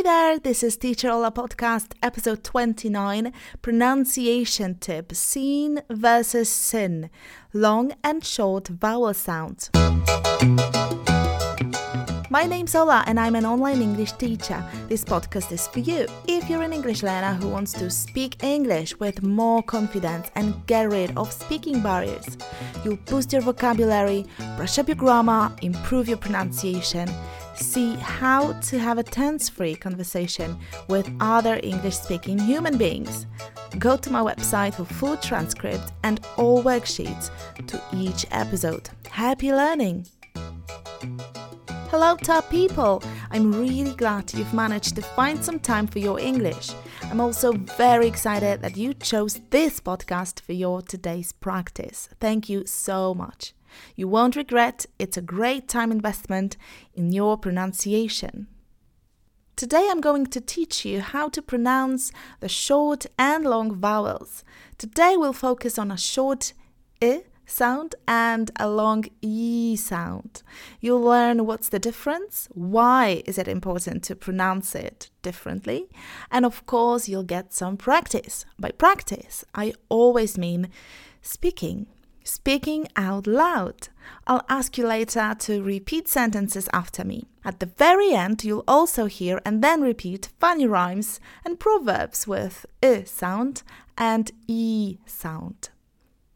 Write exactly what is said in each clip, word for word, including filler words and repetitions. Hi there, this is Teacher Ola Podcast, episode twenty-nine, Pronunciation Tip, Seen versus Sin, Long and Short Vowel Sounds. My name's Ola and I'm an online English teacher. This podcast is for you if you're an English learner who wants to speak English with more confidence and get rid of speaking barriers. You'll boost your vocabulary, brush up your grammar, improve your pronunciation, see how to have a tense-free conversation with other English-speaking human beings. Go to my website for full transcripts and all worksheets to each episode. Happy learning! Hello, top people! I'm really glad you've managed to find some time for your English. I'm also very excited that you chose this podcast for your today's practice. Thank you so much. You won't regret, it's a great time investment in your pronunciation. Today I'm going to teach you how to pronounce the short and long vowels. Today we'll focus on a short I sound and a long E sound. You'll learn what's the difference, why is it important to pronounce it differently, and of course you'll get some practice. By practice, I always mean speaking. Speaking out loud. I'll ask you later to repeat sentences after me. At the very end, you'll also hear and then repeat funny rhymes and proverbs with I sound and E sound.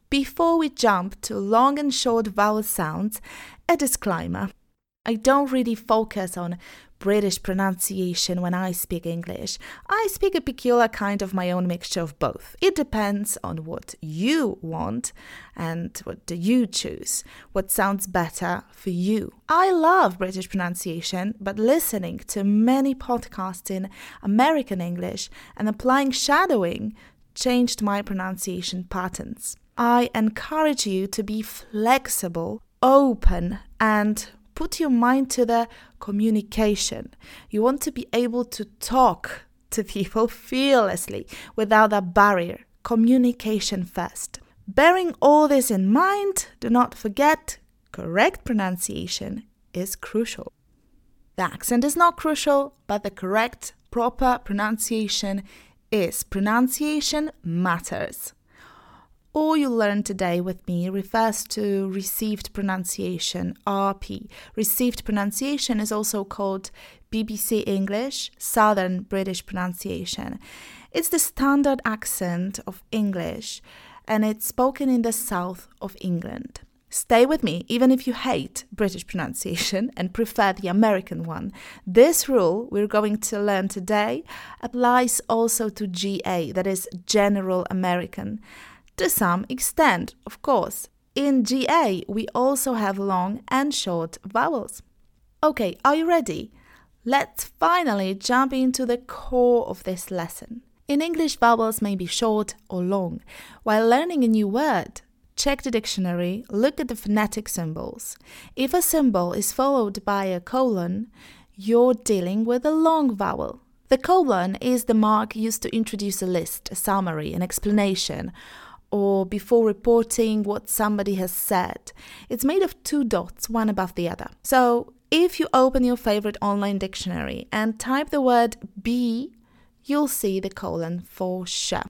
Before we jump to long and short vowel sounds, a disclaimer. I don't really focus on British pronunciation when I speak English. I speak a peculiar kind of my own mixture of both. It depends on what you want and what do you choose, what sounds better for you. I love British pronunciation, but listening to many podcasts in American English and applying shadowing changed my pronunciation patterns. I encourage you to be flexible, open, and put your mind to the communication. You want to be able to talk to people fearlessly without a barrier. Communication first. Bearing all this in mind, do not forget, correct pronunciation is crucial. The accent is not crucial, but the correct, proper pronunciation is. Pronunciation matters. All you learned today with me refers to received pronunciation, R P. Received pronunciation is also called B B C English, Southern British pronunciation. It's the standard accent of English, and it's spoken in the south of England. Stay with me, even if you hate British pronunciation and prefer the American one. This rule we're going to learn today applies also to G A, that is General American. To some extent, of course. In G A, we also have long and short vowels. Okay, are you ready? Let's finally jump into the core of this lesson. In English, vowels may be short or long. While learning a new word, check the dictionary, look at the phonetic symbols. If a symbol is followed by a colon, you're dealing with a long vowel. The colon is the mark used to introduce a list, a summary, an explanation, or before reporting what somebody has said. It's made of two dots, one above the other. So if you open your favorite online dictionary and type the word bee, you'll see the colon for sure.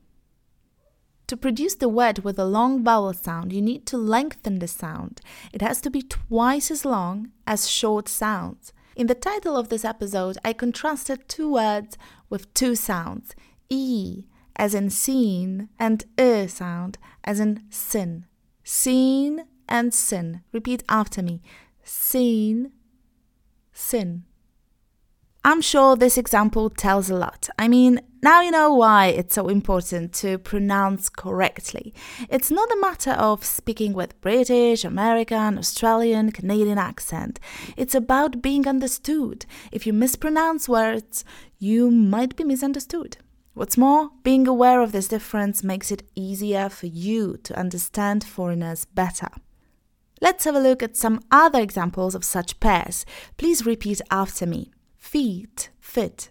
To produce the word with a long vowel sound, you need to lengthen the sound. It has to be twice as long as short sounds. In the title of this episode, I contrasted two words with two sounds, E as in seen, and er sound as in sin. Seen and sin. Repeat after me. Seen, sin. I'm sure this example tells a lot. I mean, now you know why it's so important to pronounce correctly. It's not a matter of speaking with British, American, Australian, Canadian accent. It's about being understood. If you mispronounce words, you might be misunderstood. What's more, being aware of this difference makes it easier for you to understand foreigners better. Let's have a look at some other examples of such pairs. Please repeat after me. Feet, fit.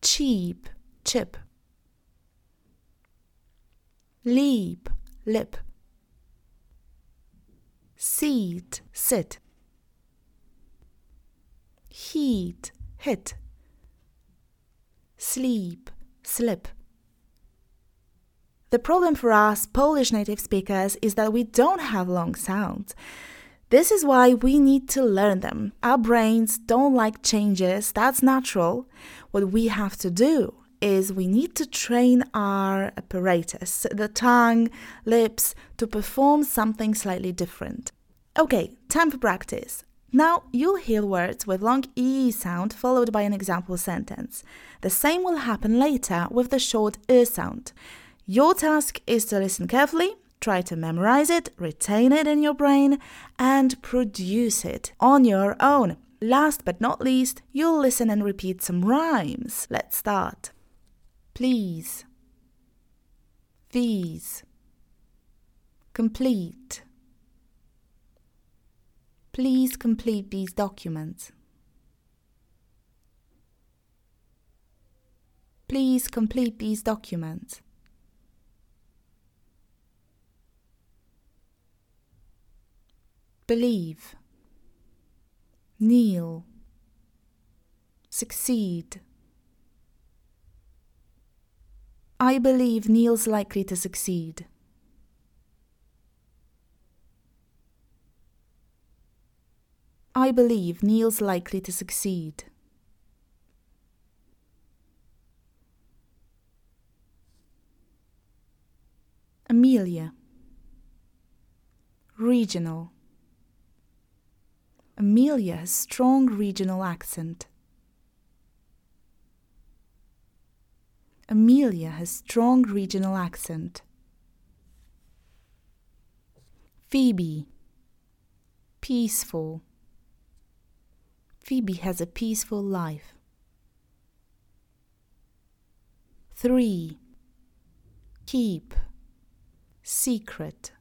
Cheap, chip. Leap, lip. Seat, sit. heat, hit. Sleep, slip. The problem for us Polish native speakers is that we don't have long sounds. This is why we need to learn them. Our brains don't like changes, that's natural. What we have to do is we need to train our apparatus, the tongue, lips, to perform something slightly different. Okay, time for practice. Now you'll hear words with long E sound followed by an example sentence. The same will happen later with the short E sound. Your task is to listen carefully, try to memorize it, retain it in your brain, and produce it on your own. Last but not least, you'll listen and repeat some rhymes. Let's start. Please. These. Complete. Please complete these documents. Please complete these documents. Believe. Kneel. Succeed. I believe Neil's likely to succeed. I believe Neil's likely to succeed. Amelia. Regional. Amelia has strong regional accent. Amelia has strong regional accent. Phoebe. Peaceful. Phoebe has a peaceful life. Three. Keep. Secret.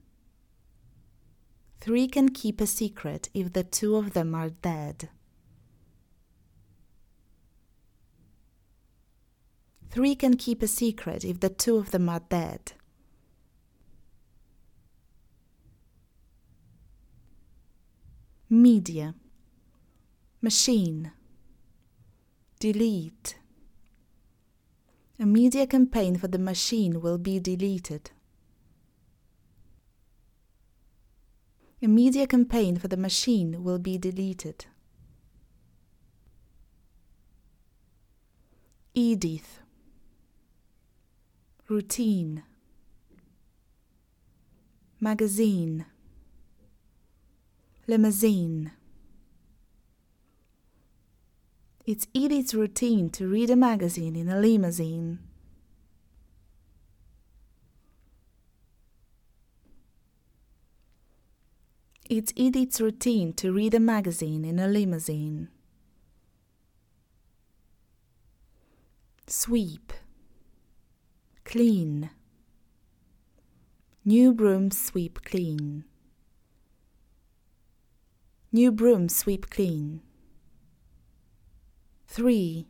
Three can keep a secret if the two of them are dead. Three can keep a secret if the two of them are dead. Media. Machine. Delete. A media campaign for the machine will be deleted. A media campaign for the machine will be deleted. Edith. Routine. Magazine. Limousine. It's Edith's routine to read a magazine in a limousine. It's Edith's routine to read a magazine in a limousine. Sweep. Clean. New brooms sweep clean. New brooms sweep clean. Three.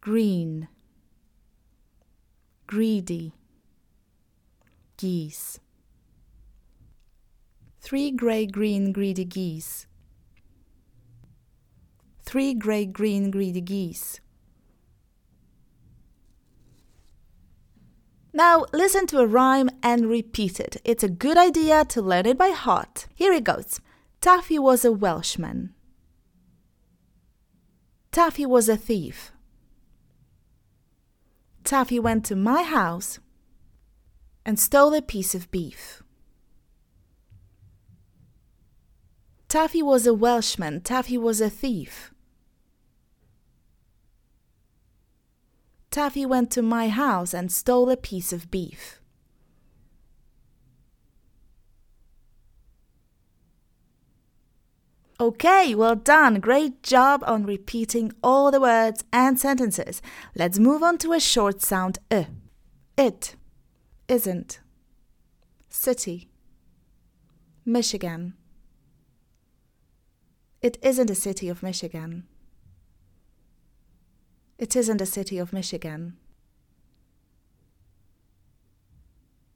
Green. Greedy. Geese. Three grey-green greedy geese. Three grey-green greedy geese. Now listen to a rhyme and repeat it. It's a good idea to learn it by heart. Here it goes. Taffy was a Welshman. Taffy was a thief. Taffy went to my house and stole a piece of beef. Taffy was a Welshman. Taffy was a thief. Taffy went to my house and stole a piece of beef. Okay, well done. Great job on repeating all the words and sentences. Let's move on to a short sound I. It. Isn't. City. Michigan. It isn't a city of Michigan. It isn't a city of Michigan.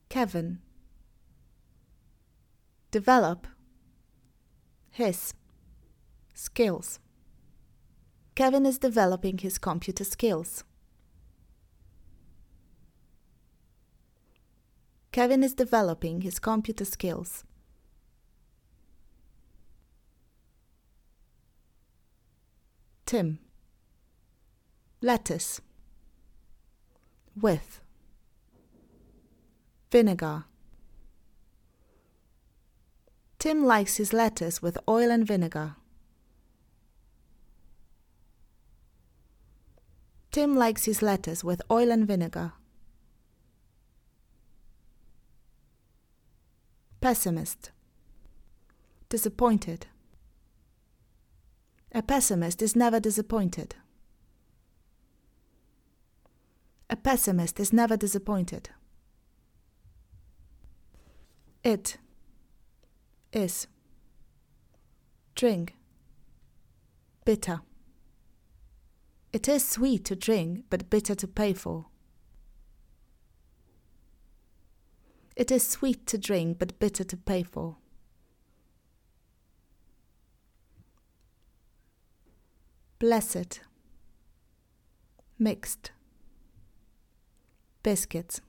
Kevin. Develop. His. Skills. Kevin is developing his computer skills. Kevin is developing his computer skills. Tim. Lettuce. With. Vinegar. Tim likes his lettuce with oil and vinegar. Tim likes his lettuce with oil and vinegar. Pessimist. Disappointed. A pessimist is never disappointed. A pessimist is never disappointed. It. Is. Drink. Bitter. It is sweet to drink, but bitter to pay for. It is sweet to drink, but bitter to pay for. Blessed. Mixed. Biscuits.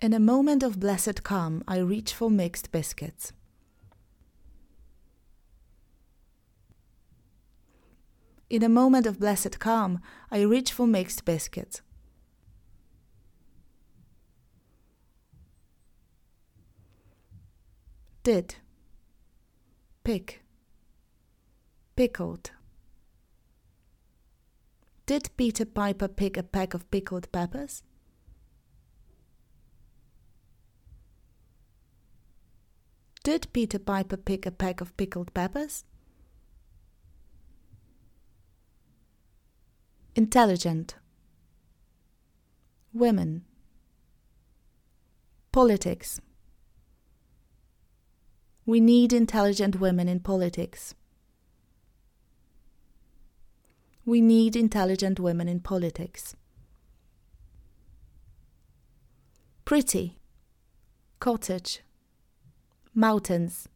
In a moment of blessed calm, I reach for mixed biscuits. In a moment of blessed calm, I reach for mixed biscuits. Did. Pick. Pickled. Did Peter Piper pick a peck of pickled peppers? Did Peter Piper pick a peck of pickled peppers? Intelligent. Women. Politics. We need intelligent women in politics. We need intelligent women in politics. Pretty. Cottage. Mountains.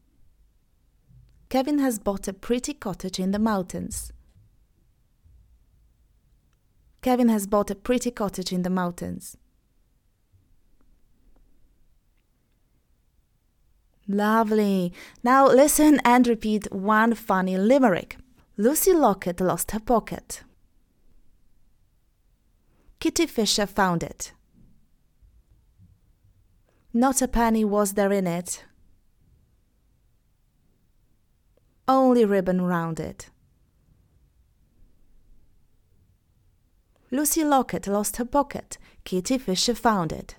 Kevin has bought a pretty cottage in the mountains. Kevin has bought a pretty cottage in the mountains. Lovely. Now listen and repeat one funny limerick. Lucy Lockett lost her pocket. Kitty Fisher found it. Not a penny was there in it. Only ribbon round it. Lucy Lockett lost her pocket. Kitty Fisher found it.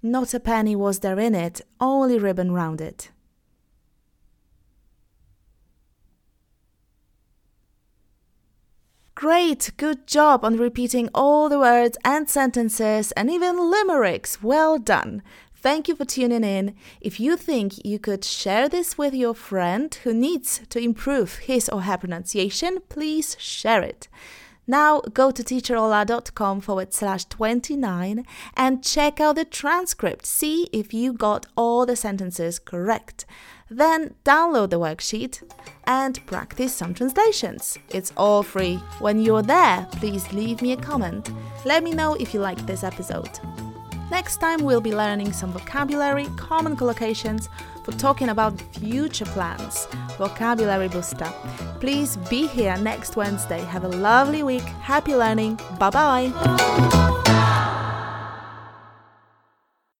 Not a penny was there in it, only ribbon round it. Great! Good job on repeating all the words and sentences and even limericks. Well done! Thank you for tuning in. If you think you could share this with your friend who needs to improve his or her pronunciation, please share it. Now go to teacherola.com forward slash 29 and check out the transcript. See if you got all the sentences correct. Then download the worksheet and practice some translations. It's all free. When you're there, please leave me a comment. Let me know if you liked this episode. Next time we'll be learning some vocabulary, common collocations, for talking about future plans, vocabulary booster. Please be here next Wednesday. Have a lovely week. Happy learning. Bye-bye.